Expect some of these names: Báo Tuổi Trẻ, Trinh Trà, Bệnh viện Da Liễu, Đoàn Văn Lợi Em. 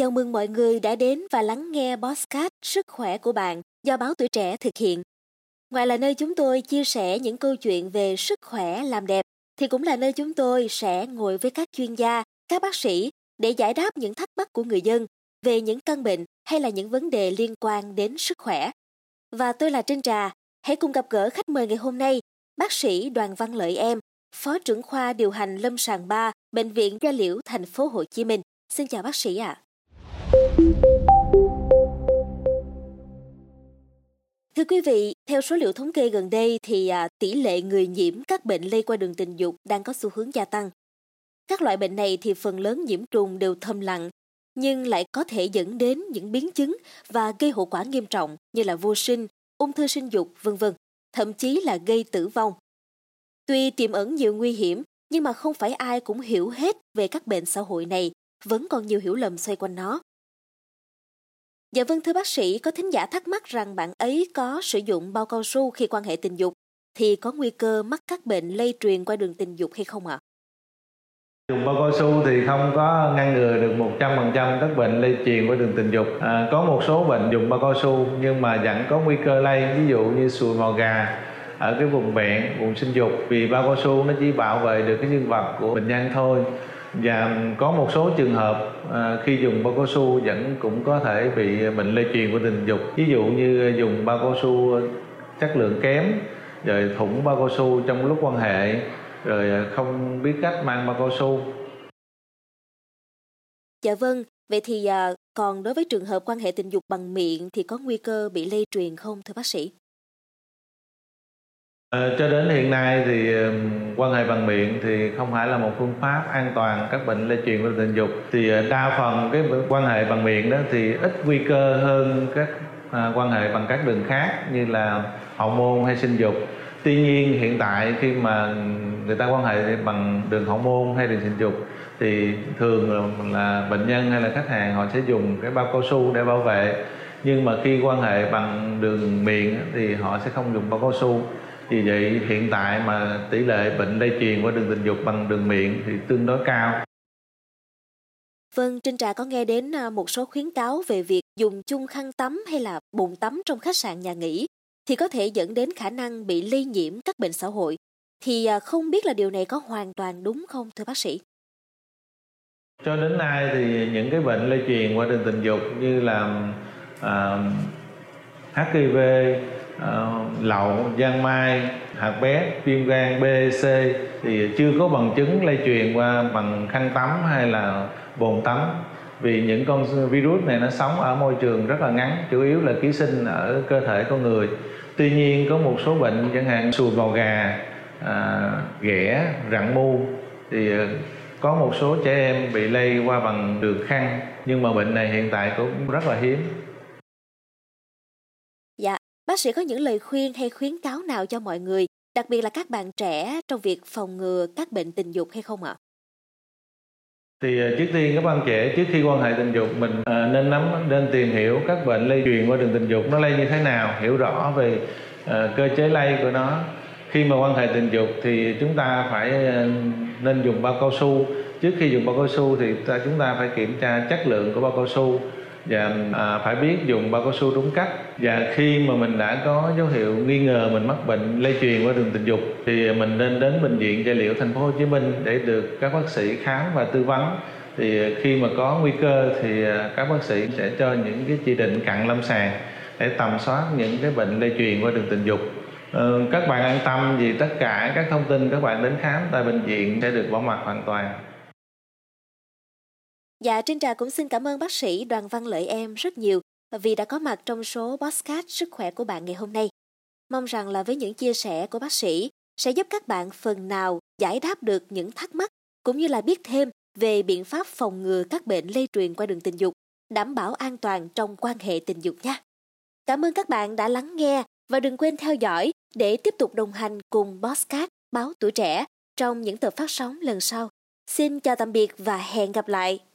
Chào mừng mọi người đã đến và lắng nghe podcast Sức khỏe của bạn do Báo Tuổi Trẻ thực hiện. Ngoài là nơi chúng tôi chia sẻ những câu chuyện về sức khỏe làm đẹp, thì cũng là nơi chúng tôi sẽ ngồi với các chuyên gia, các bác sĩ để giải đáp những thắc mắc của người dân về những căn bệnh hay là những vấn đề liên quan đến sức khỏe. Và tôi là Trinh Trà, hãy cùng gặp gỡ khách mời ngày hôm nay, bác sĩ Đoàn Văn Lợi Em, Phó trưởng khoa điều hành lâm sàng 3, Bệnh viện Da Liễu, thành phố Hồ Chí Minh. Xin chào bác sĩ ạ. Thưa quý vị, theo số liệu thống kê gần đây thì tỷ lệ người nhiễm các bệnh lây qua đường tình dục đang có xu hướng gia tăng. Các loại bệnh này thì phần lớn nhiễm trùng đều thầm lặng, nhưng lại có thể dẫn đến những biến chứng và gây hậu quả nghiêm trọng như là vô sinh, ung thư sinh dục, v.v., thậm chí là gây tử vong. Tuy tiềm ẩn nhiều nguy hiểm, nhưng mà không phải ai cũng hiểu hết về các bệnh xã hội này, vẫn còn nhiều hiểu lầm xoay quanh nó. Dạ vâng, thưa bác sĩ, có thính giả thắc mắc rằng bạn ấy có sử dụng bao cao su khi quan hệ tình dục thì có nguy cơ mắc các bệnh lây truyền qua đường tình dục hay không ạ? Dùng bao cao su thì không có ngăn ngừa được 100% các bệnh lây truyền qua đường tình dục. Có một số bệnh dùng bao cao su nhưng mà vẫn có nguy cơ lây, ví dụ như sùi màu gà ở cái vùng vẹn, vùng sinh dục, vì bao cao su nó chỉ bảo vệ được cái dương vật của bệnh nhân thôi. Và có một số trường hợp khi dùng bao cao su vẫn cũng có thể bị bệnh lây truyền qua tình dục. Ví dụ như dùng bao cao su chất lượng kém, rồi thủng bao cao su trong lúc quan hệ, rồi không biết cách mang bao cao su. Dạ vâng, vậy thì còn đối với trường hợp quan hệ tình dục bằng miệng thì có nguy cơ bị lây truyền không thưa bác sĩ? Cho đến hiện nay thì quan hệ bằng miệng thì không phải là một phương pháp an toàn các bệnh lây truyền qua tình dục. Thì đa phần cái quan hệ bằng miệng đó thì ít nguy cơ hơn các quan hệ bằng các đường khác như là hậu môn hay sinh dục. Tuy nhiên hiện tại khi mà người ta quan hệ bằng đường hậu môn hay đường sinh dục thì thường là bệnh nhân hay là khách hàng họ sẽ dùng cái bao cao su để bảo vệ. Nhưng mà khi quan hệ bằng đường miệng thì họ sẽ không dùng bao cao su. Vì vậy hiện tại mà tỷ lệ bệnh lây truyền qua đường tình dục bằng đường miệng thì tương đối cao. Vâng, Trinh Trà có nghe đến một số khuyến cáo về việc dùng chung khăn tắm hay là bồn tắm trong khách sạn, nhà nghỉ thì có thể dẫn đến khả năng bị lây nhiễm các bệnh xã hội. Thì không biết là điều này có hoàn toàn đúng không thưa bác sĩ? Cho đến nay thì những cái bệnh lây truyền qua đường tình dục như là HIV, lậu, giang mai, hạt bé, viêm gan B, C thì chưa có bằng chứng lây truyền qua bằng khăn tắm hay là bồn tắm, vì những con virus này nó sống ở môi trường rất là ngắn, chủ yếu là ký sinh ở cơ thể con người. Tuy nhiên có một số bệnh chẳng hạn sùi màu gà, ghẻ, rặn mu thì có một số trẻ em bị lây qua bằng đường khăn, nhưng mà bệnh này hiện tại cũng rất là hiếm. Dạ, bác sĩ có những lời khuyên hay khuyến cáo nào cho mọi người, đặc biệt là các bạn trẻ trong việc phòng ngừa các bệnh tình dục hay không ạ? Thì trước tiên các bạn trẻ trước khi quan hệ tình dục mình nên tìm hiểu các bệnh lây truyền qua đường tình dục nó lây như thế nào, hiểu rõ về cơ chế lây của nó. Khi mà quan hệ tình dục thì chúng ta phải nên dùng bao cao su. Trước khi dùng bao cao su thì chúng ta phải kiểm tra chất lượng của bao cao su và phải biết dùng bao cao su đúng cách. Và khi mà mình đã có dấu hiệu nghi ngờ mình mắc bệnh lây truyền qua đường tình dục thì mình nên đến Bệnh viện Da Liễu, thành phố Hồ Chí Minh để được các bác sĩ khám và tư vấn. Thì khi mà có nguy cơ thì các bác sĩ sẽ cho những cái chỉ định cận lâm sàng để tầm soát những cái bệnh lây truyền qua đường tình dục. Các bạn an tâm vì tất cả các thông tin các bạn đến khám tại bệnh viện sẽ được bảo mật hoàn toàn. Dạ, Trinh Trà cũng xin cảm ơn bác sĩ Đoàn Văn Lợi Em rất nhiều vì đã có mặt trong số podcast Sức khỏe của bạn ngày hôm nay. Mong rằng là với những chia sẻ của bác sĩ sẽ giúp các bạn phần nào giải đáp được những thắc mắc cũng như là biết thêm về biện pháp phòng ngừa các bệnh lây truyền qua đường tình dục, đảm bảo an toàn trong quan hệ tình dục nha. Cảm ơn các bạn đã lắng nghe và đừng quên theo dõi để tiếp tục đồng hành cùng podcast Báo Tuổi Trẻ trong những tập phát sóng lần sau. Xin chào tạm biệt và hẹn gặp lại!